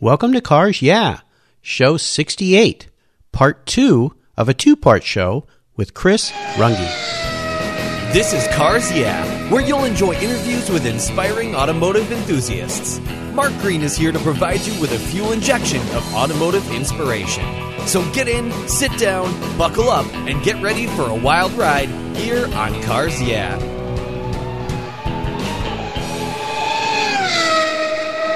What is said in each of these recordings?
Welcome to Cars Yeah, show 68, part 2 of a two-part show with Chris Rungi. This is Cars Yeah, where you'll enjoy interviews with inspiring automotive enthusiasts. Mark Green is here to provide you with a fuel injection of automotive inspiration. So get in, sit down, buckle up, and get ready for a wild ride here on Cars Yeah.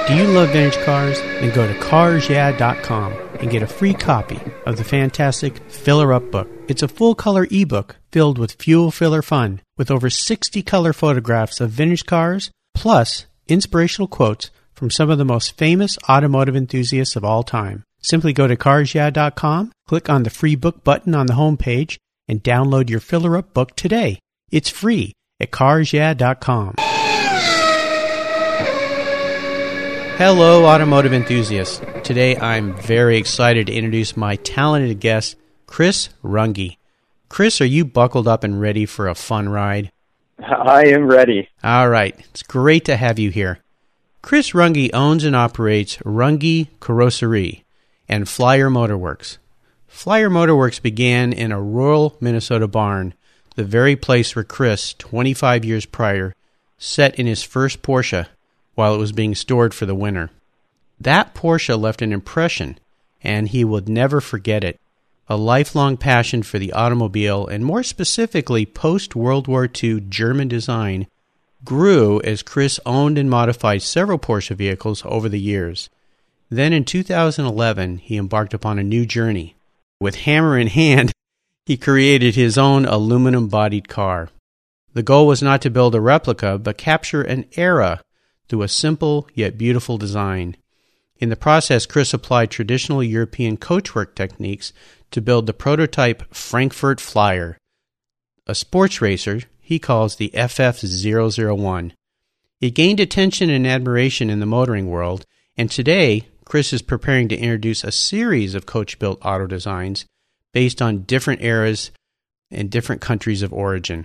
Do you love vintage cars? Then go to carsyeah.com and get a free copy of the fantastic Filler Up book. It's a full-color ebook filled with fuel filler fun with over 60 color photographs of vintage cars, plus inspirational quotes from some of the most famous automotive enthusiasts of all time. Simply go to carsyeah.com, click on the free book button on the homepage, and download your Filler Up book today. It's free at carsyeah.com. Hello, automotive enthusiasts. Today I'm very excited to introduce my talented guest, Chris Rungi. Chris, are you buckled up and ready for a fun ride? I am ready. All right. It's great to have you here. Chris Rungi owns and operates Runge Carrosserie and Flyer Motorwerks. Flyer Motorworks began in a rural Minnesota barn, the very place where Chris, 25 years prior, sat in his first Porsche while it was being stored for the winter. That Porsche left an impression, and he would never forget it. A lifelong passion for the automobile, and more specifically post-World War II German design, grew as Chris owned and modified several Porsche vehicles over the years. Then in 2011, he embarked upon a new journey. With hammer in hand, he created his own aluminum-bodied car. The goal was not to build a replica, but capture an era through a simple yet beautiful design. In the process, Chris applied traditional European coachwork techniques to build the prototype Frankfurt Flyer, a sports racer he calls the FF001. It gained attention and admiration in the motoring world, and today Chris is preparing to introduce a series of coach-built auto designs based on different eras and different countries of origin.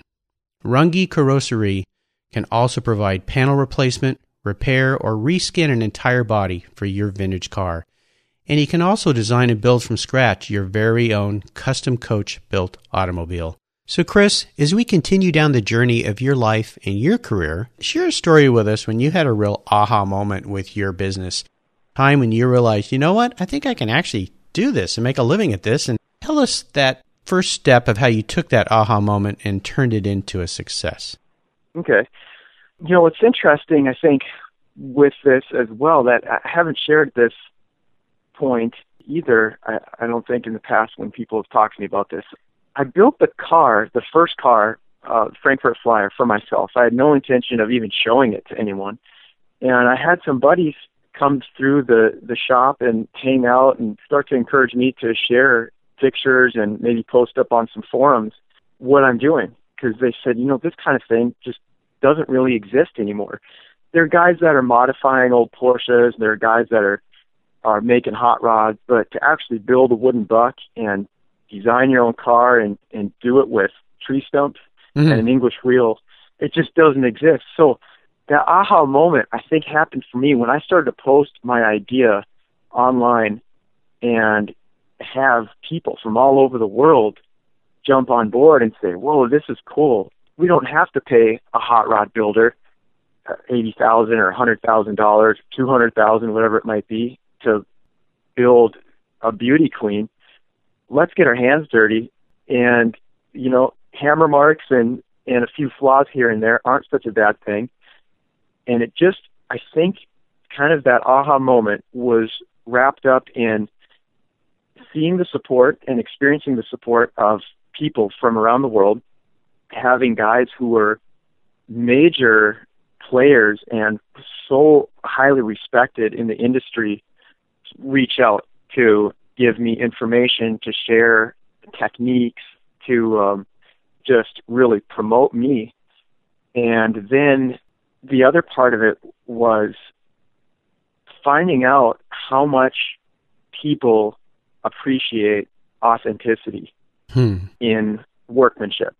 Runge Carrosserie can also provide panel replacement, repair, or reskin an entire body for your vintage car. And you can also design and build from scratch your very own custom coach-built automobile. So Chris, as we continue down the journey of your life and your career, share a story with us when you had a real aha moment with your business. Time when you realized, you know what, I think I can actually do this and make a living at this. And tell us that first step of how you took that aha moment and turned it into a success. Okay. You know, it's interesting, I think, with this as well, that I haven't shared this point either, I don't think, in the past when people have talked to me about this. I built the car, the first car, Frankfurt Flyer, for myself. I had no intention of even showing it to anyone. And I had some buddies come through the shop and hang out and start to encourage me to share pictures and maybe post up on some forums what I'm doing. Because they said, you know, this kind of thing just doesn't really exist anymore. There are guys that are modifying old Porsches. There are guys that are making hot rods. But to actually build a wooden buck and design your own car and do it with tree stumps and an English wheel, it just doesn't exist. So that aha moment, I think, happened for me when I started to post my idea online and have people from all over the world jump on board and say, whoa, this is cool. We don't have to pay a hot rod builder $80,000 or $100,000, $200,000, whatever it might be, to build a beauty queen. Let's get our hands dirty. And, you know, hammer marks and a few flaws here and there aren't such a bad thing. And it just, I think, kind of that aha moment was wrapped up in seeing the support and experiencing the support of people from around the world, having guys who were major players and so highly respected in the industry reach out to give me information, to share techniques, to just really promote me. And then the other part of it was finding out how much people appreciate authenticity in workmanship.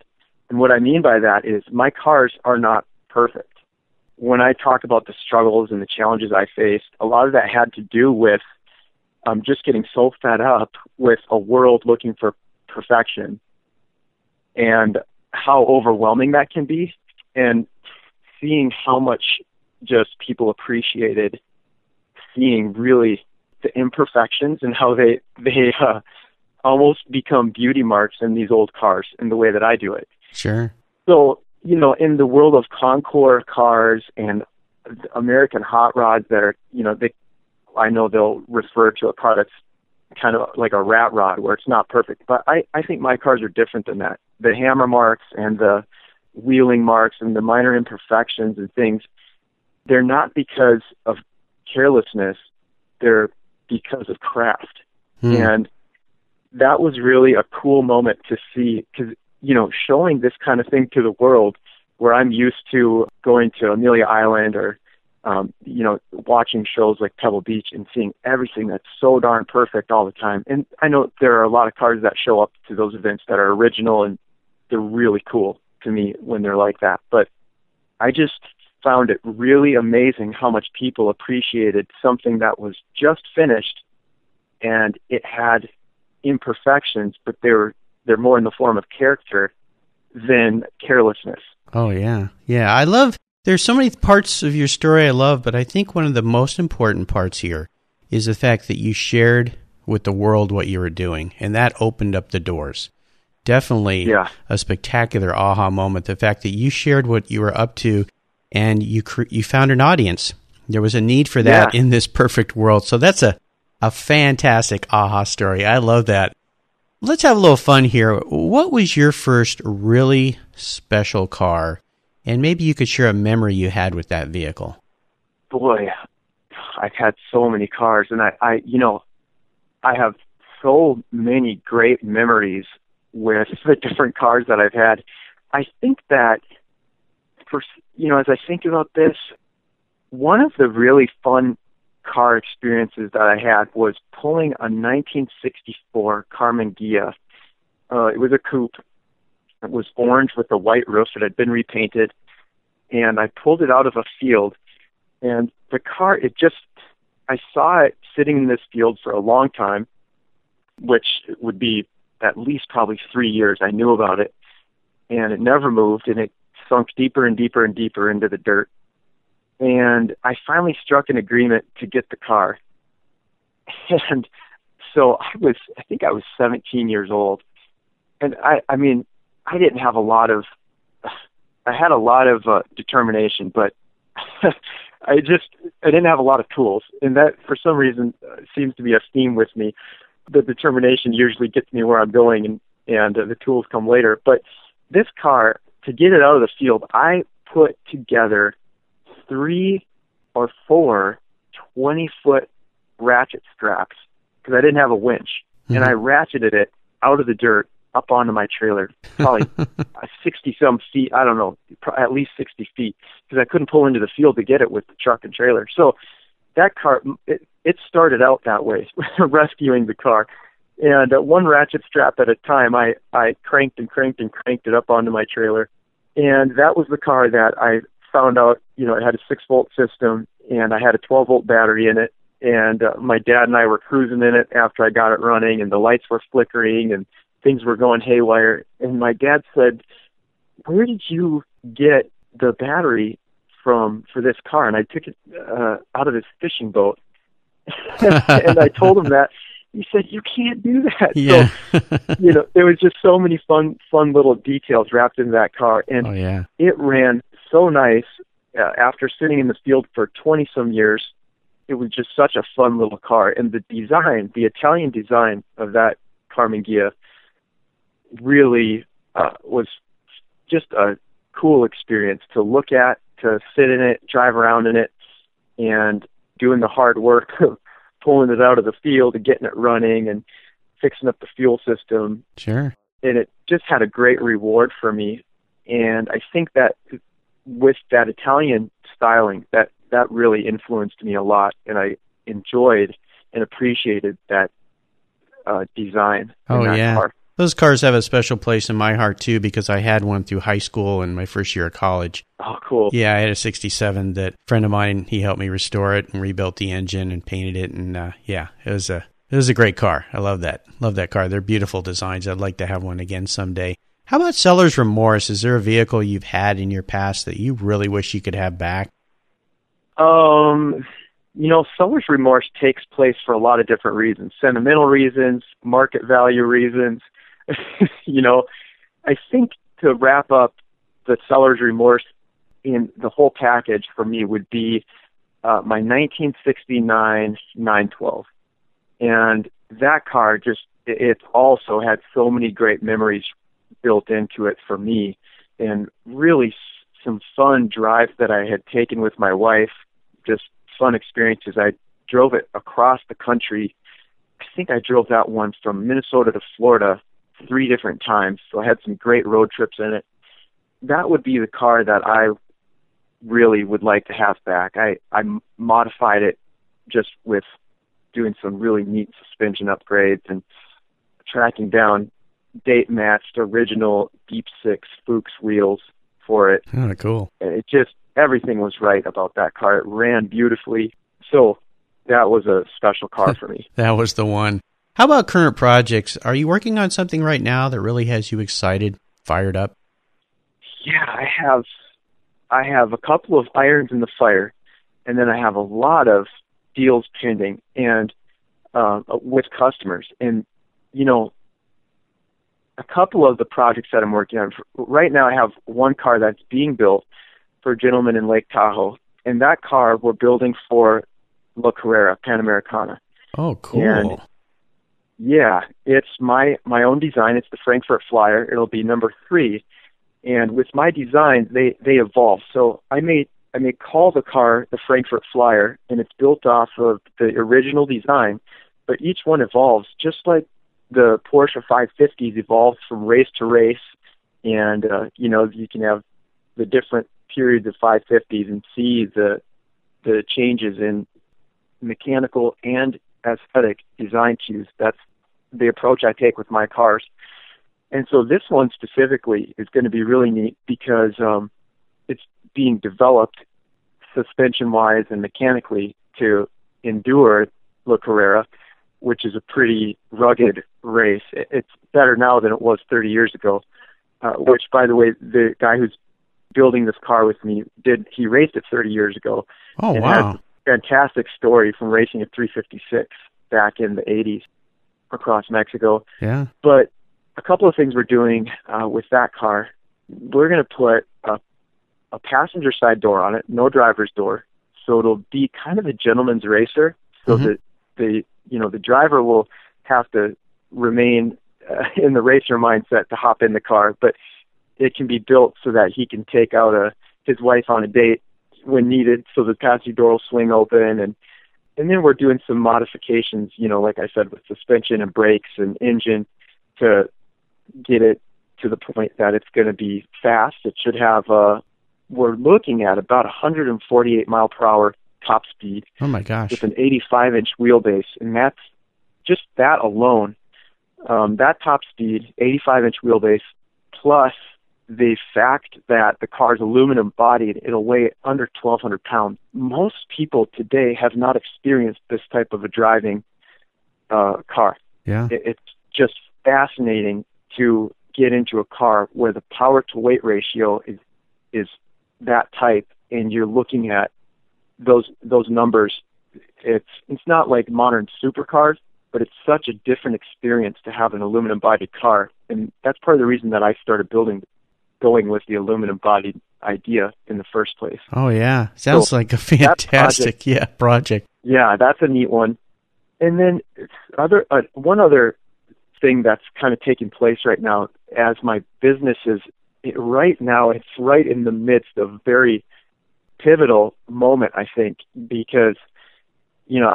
And what I mean by that is my cars are not perfect. when I talk about the struggles and the challenges I faced, a lot of that had to do with just getting so fed up with a world looking for perfection and how overwhelming that can be, and seeing how much just people appreciated seeing really the imperfections and how they almost become beauty marks in these old cars in the way that I do it. Sure. So, you know, in the world of Concours cars and American hot rods that are, you know, I know they'll refer to a car that's kind of like a rat rod where it's not perfect, but I think my cars are different than that. The hammer marks and the wheeling marks and the minor imperfections and things, they're not because of carelessness, they're because of craft. And that was really a cool moment to see, because, you know, showing this kind of thing to the world, where I'm used to going to Amelia Island or, you know, watching shows like Pebble Beach and seeing everything that's so darn perfect all the time. And I know there are a lot of cars that show up to those events that are original, and they're really cool to me when they're like that. But I just found it really amazing how much people appreciated something that was just finished and it had imperfections, but they're more in the form of character than carelessness. Oh, yeah. Yeah, I love, there's so many parts of your story I love, but I think one of the most important parts here is the fact that you shared with the world what you were doing, and that opened up the doors. Definitely a spectacular aha moment, the fact that you shared what you were up to, and you found an audience. There was a need for that in this perfect world. So that's a fantastic aha story. I love that. Let's have a little fun here. What was your first really special car? And maybe you could share a memory you had with that vehicle. Boy, I've had so many cars, and I have so many great memories with the different cars that I've had. I think that, as I think about this, one of the really fun car experiences that I had was pulling a 1964 Carmen Ghia. It was a coupe. It was orange with a white roof. It had been repainted. And I pulled it out of a field. And the car, I saw it sitting in this field for a long time, which would be at least probably 3 years. I knew about it. And it never moved. And it sunk deeper and deeper and deeper into the dirt. And I finally struck an agreement to get the car. And so I think I was 17 years old. And I didn't have I had a lot of determination, but I didn't have a lot of tools. And that, for some reason, seems to be a theme with me. The determination usually gets me where I'm going, and the tools come later. But this car, to get it out of the field, I put together 3 or 4 20-foot ratchet straps because I didn't have a winch. And I ratcheted it out of the dirt up onto my trailer, probably 60-some feet, I don't know, at least 60 feet, because I couldn't pull into the field to get it with the truck and trailer. So that car, it started out that way, rescuing the car. And one ratchet strap at a time, I cranked and cranked and cranked it up onto my trailer. And that was the car that I found out, it had a 6-volt system, and I had a 12-volt battery in it. And my dad and I were cruising in it after I got it running, and the lights were flickering, and things were going haywire. And my dad said, "Where did you get the battery from for this car?" And I took it out of his fishing boat. And I told him that. He said, "You can't do that." Yeah. So, there was just so many fun little details wrapped in that car. And it ran so nice after sitting in the field for 20-some years. It was just such a fun little car. And the design, the Italian design of that Carmen Ghia really was just a cool experience to look at, to sit in it, drive around in it, and doing the hard work of pulling it out of the field and getting it running and fixing up the fuel system. Sure. And it just had a great reward for me. And I think that with that Italian styling, that really influenced me a lot. And I enjoyed and appreciated that design. Oh, yeah. Car. Those cars have a special place in my heart, too, because I had one through high school and my first year of college. Oh, cool. Yeah, I had a 67 that a friend of mine, he helped me restore it and rebuilt the engine and painted it. And yeah, it was a great car. I love that. Love that car. They're beautiful designs. I'd like to have one again someday. How about seller's remorse? Is there a vehicle you've had in your past that you really wish you could have back? You know, seller's remorse takes place for a lot of different reasons. Sentimental reasons, market value reasons. You know, I think to wrap up the seller's remorse in the whole package for me would be my 1969 912. And that car just, it also had so many great memories built into it for me, and really some fun drives that I had taken with my wife, just fun experiences. I drove it across the country. I think I drove that one from Minnesota to Florida 3 different times, so I had some great road trips in it. That would be the car that I really would like to have back. I modified it just with doing some really neat suspension upgrades and tracking down date-matched original Deep 6 Fuchs wheels for it. Oh, cool. It just, everything was right about that car. It ran beautifully, so that was a special car for me. That was the one. How about current projects? Are you working on something right now that really has you excited, fired up? Yeah, I have a couple of irons in the fire, and then I have a lot of deals pending and with customers. And, you know, a couple of the projects that I'm working on, right now I have one car that's being built for a gentleman in Lake Tahoe, and that car we're building for La Carrera Panamericana. Oh, cool. And yeah, it's my own design. It's the Frankfurt Flyer. It'll be number 3. And with my design, they evolve. So I may call the car the Frankfurt Flyer, and it's built off of the original design, but each one evolves, just like the Porsche 550s evolved from race to race. And, you know, you can have the different periods of 550s and see the changes in mechanical and aesthetic design cues. That's the approach I take with my cars. And so this one specifically is going to be really neat because it's being developed suspension-wise and mechanically to endure La Carrera, which is a pretty rugged race. It's better now than it was 30 years ago, which, by the way, the guy who's building this car with me, he raced it 30 years ago. Oh, wow. Had fantastic story from racing at 356 back in the 80s across Mexico. Yeah. But a couple of things we're doing with that car, we're going to put a passenger side door on it, no driver's door. So it'll be kind of a gentleman's racer. So that the driver will have to remain in the racer mindset to hop in the car, but it can be built so that he can take out his wife on a date when needed, so the passenger door will swing open. And then we're doing some modifications, you know, like I said, with suspension and brakes and engine to get it to the point that it's going to be fast. It should have, we're looking at about 148 mile per hour top speed. Oh my gosh. With an 85-inch wheelbase. And that's just that alone, that top speed, 85-inch wheelbase, plus the fact that the car's aluminum bodied, it'll weigh under 1,200 pounds. Most people today have not experienced this type of a driving car. Yeah, it's just fascinating to get into a car where the power-to-weight ratio is that type, and you're looking at those numbers. It's not like modern supercars, but it's such a different experience to have an aluminum-bodied car, and that's part of the reason that I started going with the aluminum-bodied idea in the first place. Oh, yeah. Sounds like a fantastic project. Yeah, that's a neat one. And then one other thing that's kind of taking place right now as my business is, right now it's right in the midst of a very pivotal moment, I think, because, you know,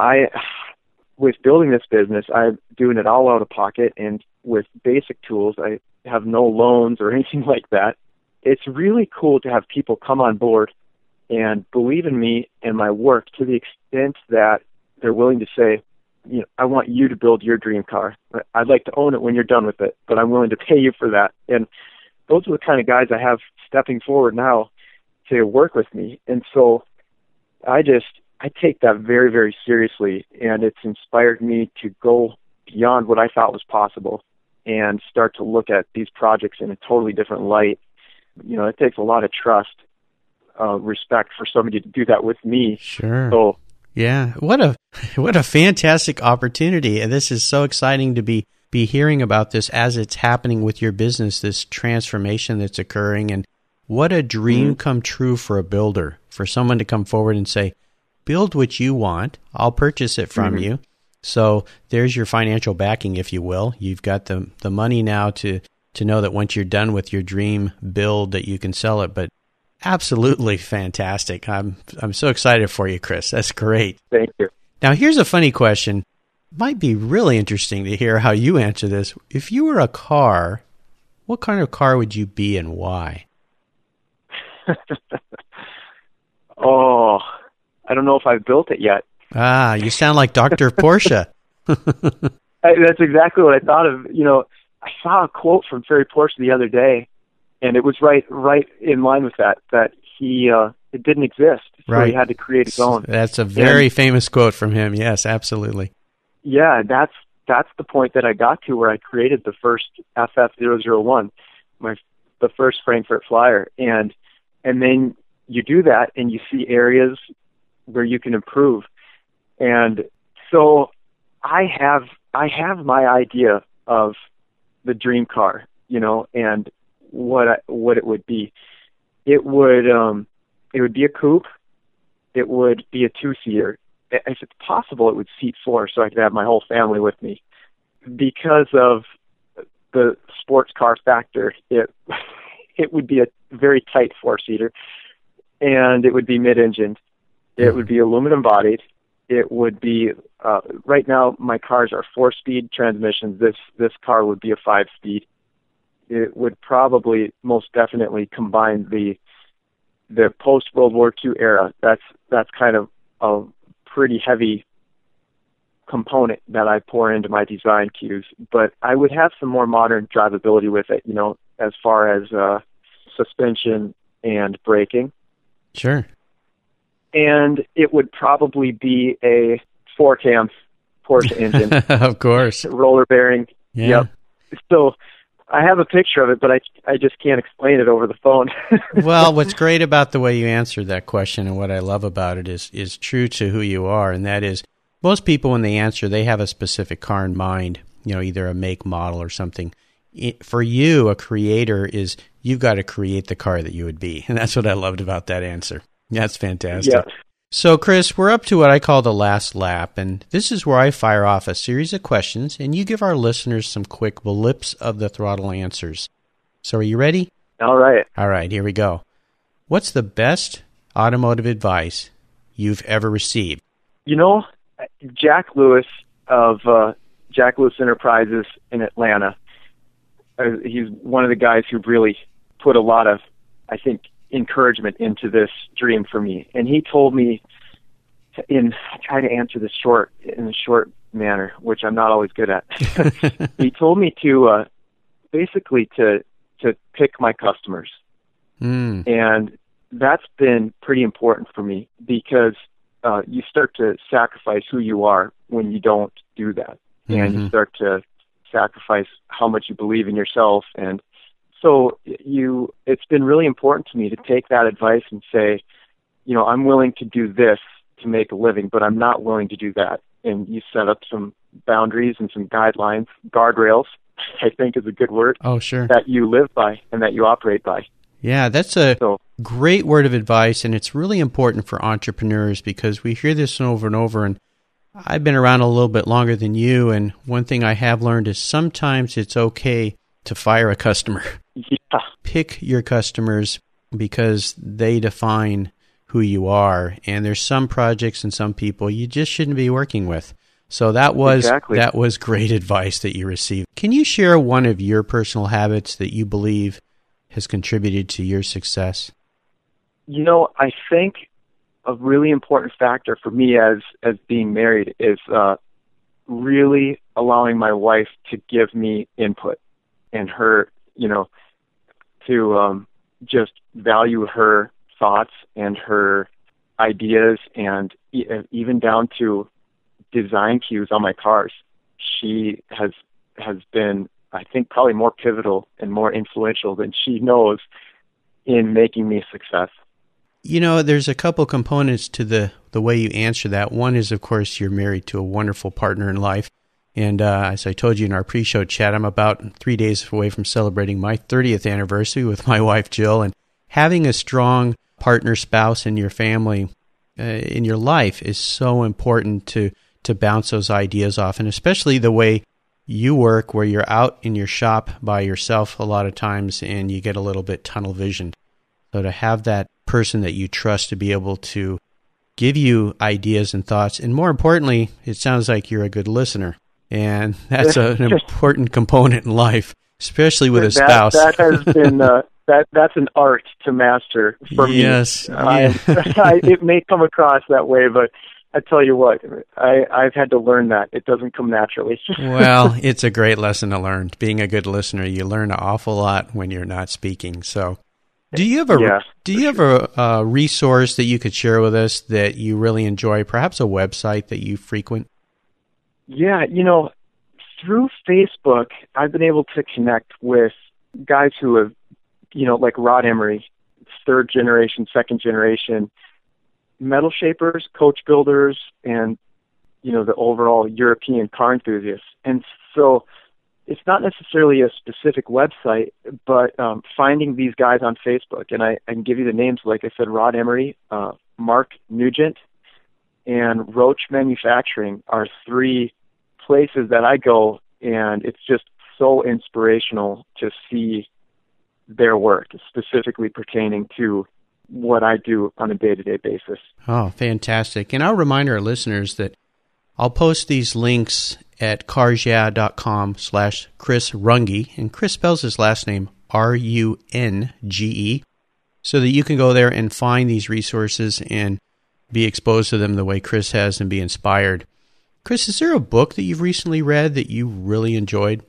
with building this business, I'm doing it all out of pocket, and with basic tools, I have no loans or anything like that. It's really cool to have people come on board and believe in me and my work to the extent that they're willing to say, you know, I want you to build your dream car. I'd like to own it when you're done with it, but I'm willing to pay you for that. And those are the kind of guys I have stepping forward now to work with me. And so I take that very, very seriously, and it's inspired me to go beyond what I thought was possible and start to look at these projects in a totally different light. You know, it takes a lot of trust, respect for somebody to do that with me. Sure. So, yeah. What a fantastic opportunity. And this is so exciting to be hearing about this as it's happening with your business, this transformation that's occurring. And what a dream come true for a builder, for someone to come forward and say, build what you want. I'll purchase it from you. So there's your financial backing, if you will. You've got the money now to know that once you're done with your dream build that you can sell it. But absolutely fantastic. I'm so excited for you, Chris. That's great. Thank you. Now, here's a funny question. Might be really interesting to hear how you answer this. If you were a car, what kind of car would you be and why? Oh, I don't know if I've built it yet. Ah, you sound like Dr. Porsche. That's exactly what I thought of. You know, I saw a quote from Ferry Porsche the other day, and it was right in line with that he it didn't exist, so he had to create his own. That's a very famous quote from him. Yes, absolutely. Yeah, that's the point that I got to where I created the first FF001, the first Frankfurt Flyer. And then you do that and you see areas where you can improve. And so I have my idea of the dream car, you know, and what it would be. It would be a coupe. It would be a two-seater. If it's possible, it would seat four, so I could have my whole family with me. Because of the sports car factor, it would be a very tight four-seater, and it would be mid-engined. It would be aluminum-bodied. It would be right now my cars are 4-speed transmissions. This car would be a 5-speed. It would probably most definitely combine the post-World War II era. That's kind of a pretty heavy component that I pour into my design cues, but I would have some more modern drivability with it, you know, as far as suspension and braking. Sure. And it would probably be a 4-cam Porsche engine. Of course. Roller bearing. Yeah. Yep. So I have a picture of it, but I just can't explain it over the phone. Well, what's great about the way you answered that question and what I love about it is true to who you are, and that is most people when they answer, they have a specific car in mind, you know, either a make, model, or something. For you, a creator is you've got to create the car that you would be, and that's what I loved about that answer. That's fantastic. Yeah. So, Chris, we're up to what I call the last lap, and this is where I fire off a series of questions, and you give our listeners some quick blips of the throttle answers. So are you ready? All right, here we go. What's the best automotive advice you've ever received? You know, Jack Lewis of Jack Lewis Enterprises in Atlanta. He's one of the guys who really put a lot of, I think, encouragement into this dream for me. And he told me try to answer this in a short manner, which I'm not always good at. He told me to basically to pick my customers. And that's been pretty important for me because you start to sacrifice who you are when you don't do that. And you start to sacrifice how much you believe in yourself. And so it's been really important to me to take that advice and say, you know, I'm willing to do this to make a living, but I'm not willing to do that. And you set up some boundaries and some guidelines, guardrails, I think is a good word. Oh, sure. That you live by and that you operate by. Yeah, that's a great word of advice, and it's really important for entrepreneurs because we hear this over and over, and I've been around a little bit longer than you, and one thing I have learned is sometimes it's okay to fire a customer. Yeah. Pick your customers because they define who you are. And there's some projects and some people you just shouldn't be working with. So that was great advice that you received. Can you share one of your personal habits that you believe has contributed to your success? You know, I think a really important factor for me as being married is really allowing my wife to give me input and her, you know, to just value her thoughts and her ideas, and even down to design cues on my cars. She has been, I think, probably more pivotal and more influential than she knows in making me success. You know, there's a couple components to the way you answer that. One is, of course, you're married to a wonderful partner in life. And as I told you in our pre-show chat, I'm about 3 days away from celebrating my 30th anniversary with my wife, Jill. And having a strong partner, spouse in your family, in your life is so important to bounce those ideas off. And especially the way you work, where you're out in your shop by yourself a lot of times and you get a little bit tunnel visioned. So to have that person that you trust to be able to give you ideas and thoughts. And more importantly, it sounds like you're a good listener. And that's an important component in life, especially with a spouse. That has been that's an art to master for me. Yes, it may come across that way, but I tell you what, I've had to learn that. It doesn't come naturally. Well, it's a great lesson to learn. Being a good listener, you learn an awful lot when you're not speaking. So, do you have a resource that you could share with us that you really enjoy? Perhaps a website that you frequent. Yeah, you know, through Facebook, I've been able to connect with guys who have, you know, like Rod Emery, third generation, second generation, metal shapers, coach builders, and, you know, the overall European car enthusiasts. And so it's not necessarily a specific website, but finding these guys on Facebook. And I can give you the names, like I said, Rod Emery, Mark Nugent, and Roach Manufacturing are three places that I go, and it's just so inspirational to see their work, specifically pertaining to what I do on a day-to-day basis. Oh, fantastic. And I'll remind our listeners that I'll post these links at carsia.com/Chris Rungi, and Chris spells his last name Runge, so that you can go there and find these resources and be exposed to them the way Chris has and be inspired. Chris, is there a book that you've recently read that you really enjoyed?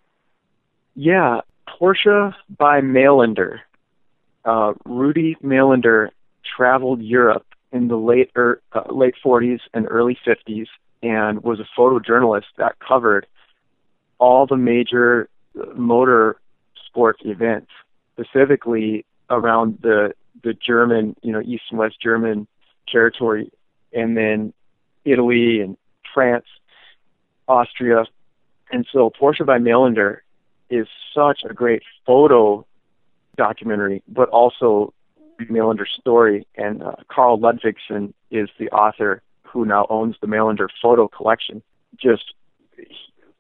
Yeah, Porsche by Mailänder. Rudy Mailänder traveled Europe in the late 40s and early 50s and was a photojournalist that covered all the major motor sports events, specifically around the German, you know, East and West German territory, and then Italy and France, Austria. And so Porsche by Mailänder is such a great photo documentary, but also Mailänder story. And Karl Ludvigsen is the author who now owns the Mailänder photo collection. Just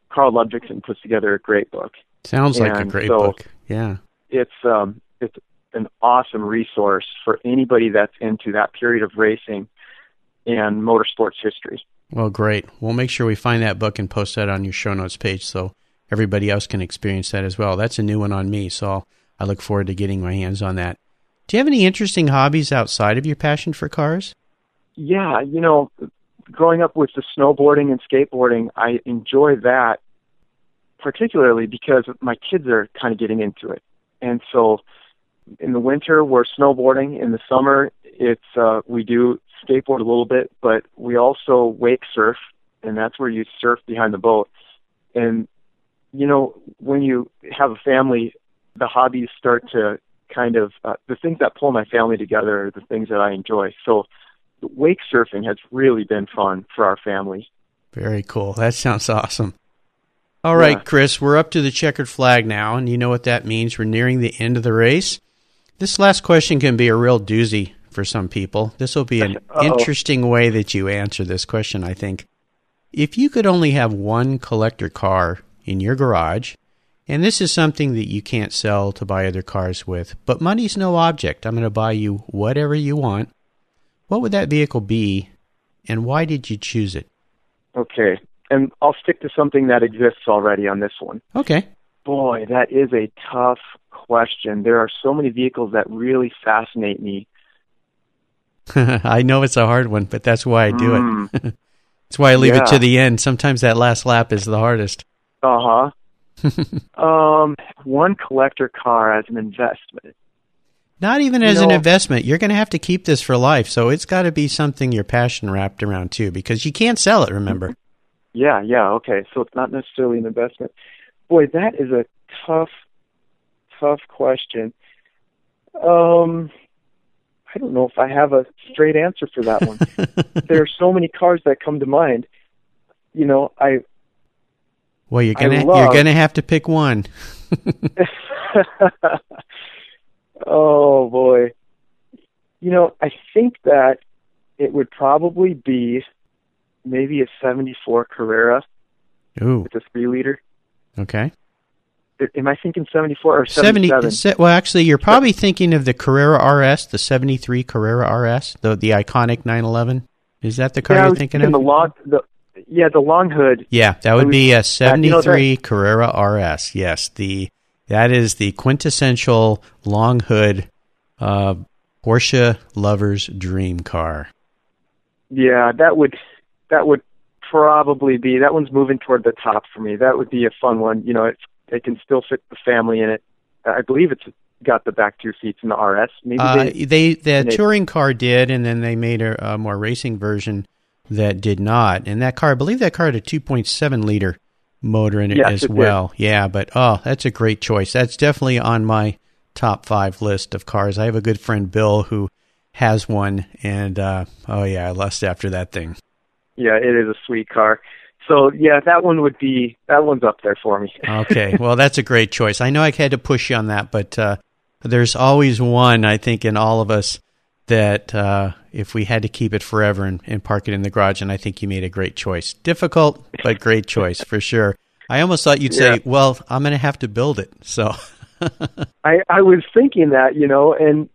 Karl Ludvigsen puts together a great book. Sounds like a great book. Yeah. It's an awesome resource for anybody that's into that period of racing and motorsports history. Well, great. We'll make sure we find that book and post that on your show notes page so everybody else can experience that as well. That's a new one on me, so I look forward to getting my hands on that. Do you have any interesting hobbies outside of your passion for cars? Yeah, you know, growing up with the snowboarding and skateboarding, I enjoy that particularly because my kids are kind of getting into it. And so in the winter, we're snowboarding. In the summer, it's we do skateboard a little bit, but we also wake surf, and that's where you surf behind the boat. And, you know, when you have a family, the hobbies start to kind of, the things that pull my family together are the things that I enjoy. So wake surfing has really been fun for our family. Very cool. That sounds awesome. All right, yeah. Chris, we're up to the checkered flag now, and you know what that means. We're nearing the end of the race. This last question can be a real doozy for some people. This will be an interesting way that you answer this question, I think. If you could only have one collector car in your garage, and this is something that you can't sell to buy other cars with, but money's no object. I'm going to buy you whatever you want. What would that vehicle be, and why did you choose it? Okay, and I'll stick to something that exists already on this one. Okay. Boy, that is a tough question. There are so many vehicles that really fascinate me. I know it's a hard one, but that's why I do it. That's why I leave it to the end. Sometimes that last lap is the hardest. One collector car as an investment. Not even as an investment. You're going to have to keep this for life, so it's got to be something your passion wrapped around, too, because you can't sell it, remember? Okay, so it's not necessarily an investment. Boy, that is a tough question. I don't know if I have a straight answer for that one. There are so many cars that come to mind. You know, well, you're gonna have to pick one. Oh boy! You know, I think that it would probably be maybe a '74 Carrera. Ooh, with a 3-liter. Okay. Am I thinking 74 or 77? Well, actually, you're probably thinking of the Carrera RS, the 73 Carrera RS, the iconic 911. Is that the car you're thinking of? The long hood. Yeah, that would be a 73 Carrera RS. Yes, that is the quintessential long hood Porsche lover's dream car. Yeah, that would probably be, that one's moving toward the top for me. That would be a fun one. You know, it can still fit the family in it. I believe it's got the back two seats in the RS. Maybe the touring car did, and then they made a more racing version that did not. And that car, I believe that car had a 2.7 liter motor in it as well. Did. Yeah, but that's a great choice. That's definitely on my top 5 list of cars. I have a good friend, Bill, who has one, and I lust after that thing. Yeah, it is a sweet car. So, yeah, that one's up there for me. Okay, well, that's a great choice. I know I had to push you on that, but there's always one, I think, in all of us that if we had to keep it forever and park it in the garage, and I think you made a great choice. Difficult, but great choice, for sure. I almost thought you'd say, well, I'm going to have to build it, so. I was thinking that, you know, and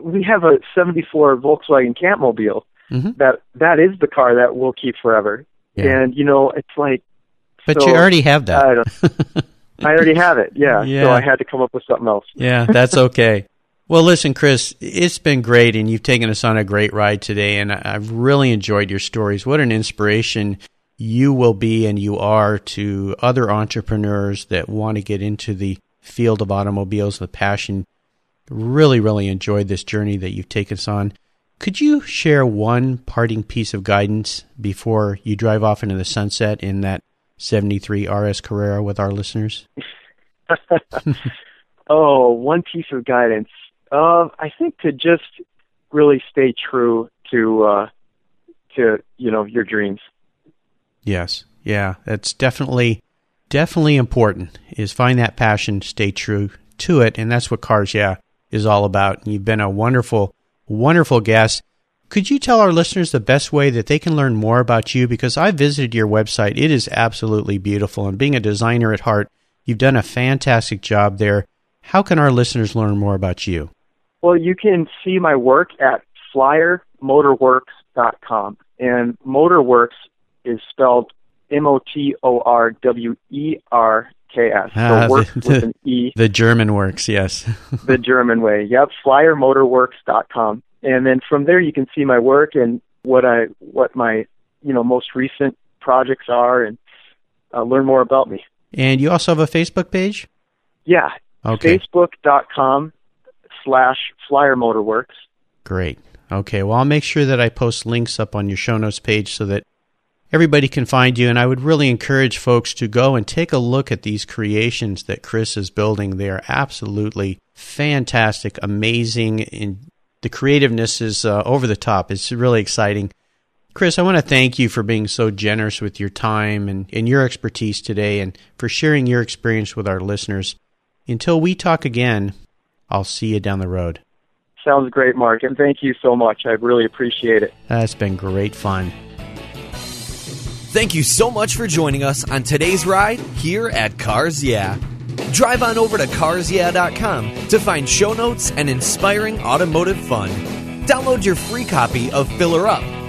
we have a 74 Volkswagen Campmobile. Mm-hmm. That is the car that we'll keep forever. Yeah. And, you know, it's like... But you already have that. I already have it, yeah. So I had to come up with something else. Yeah, that's okay. Well, listen, Chris, it's been great, and you've taken us on a great ride today, and I've really enjoyed your stories. What an inspiration you will be and you are to other entrepreneurs that want to get into the field of automobiles with passion. Really, really enjoyed this journey that you've taken us on. Could you share one parting piece of guidance before you drive off into the sunset in that 73 RS Carrera with our listeners? One piece of guidance. I think to just really stay true to you know, your dreams. Yes. Yeah, that's definitely important, is find that passion, stay true to it, and that's what Cars Yeah is all about. And you've been a wonderful guest. Could you tell our listeners the best way that they can learn more about you? Because I visited your website. It is absolutely beautiful. And being a designer at heart, you've done a fantastic job there. How can our listeners learn more about you? Well, you can see my work at FlyerMotorwerks.com. And Motorwerks is spelled MOTORWERKS. So works with an E. The German works, yes. The German way. Yep. FlyerMotorwerks.com. And then from there you can see my work and what my, you know, most recent projects are, and learn more about me. And you also have a Facebook page? Yeah. Okay. Facebook.com/FlyerMotorwerks. Great. Okay. Well, I'll make sure that I post links up on your show notes page so that everybody can find you, and I would really encourage folks to go and take a look at these creations that Chris is building. They are absolutely fantastic, amazing, and the creativeness is over the top. It's really exciting. Chris, I want to thank you for being so generous with your time and your expertise today, and for sharing your experience with our listeners. Until we talk again, I'll see you down the road. Sounds great, Mark, and thank you so much. I really appreciate it. That's been great fun. Thank you so much for joining us on today's ride here at Cars Yeah. Drive on over to carsyeah.com to find show notes and inspiring automotive fun. Download your free copy of Filler Up,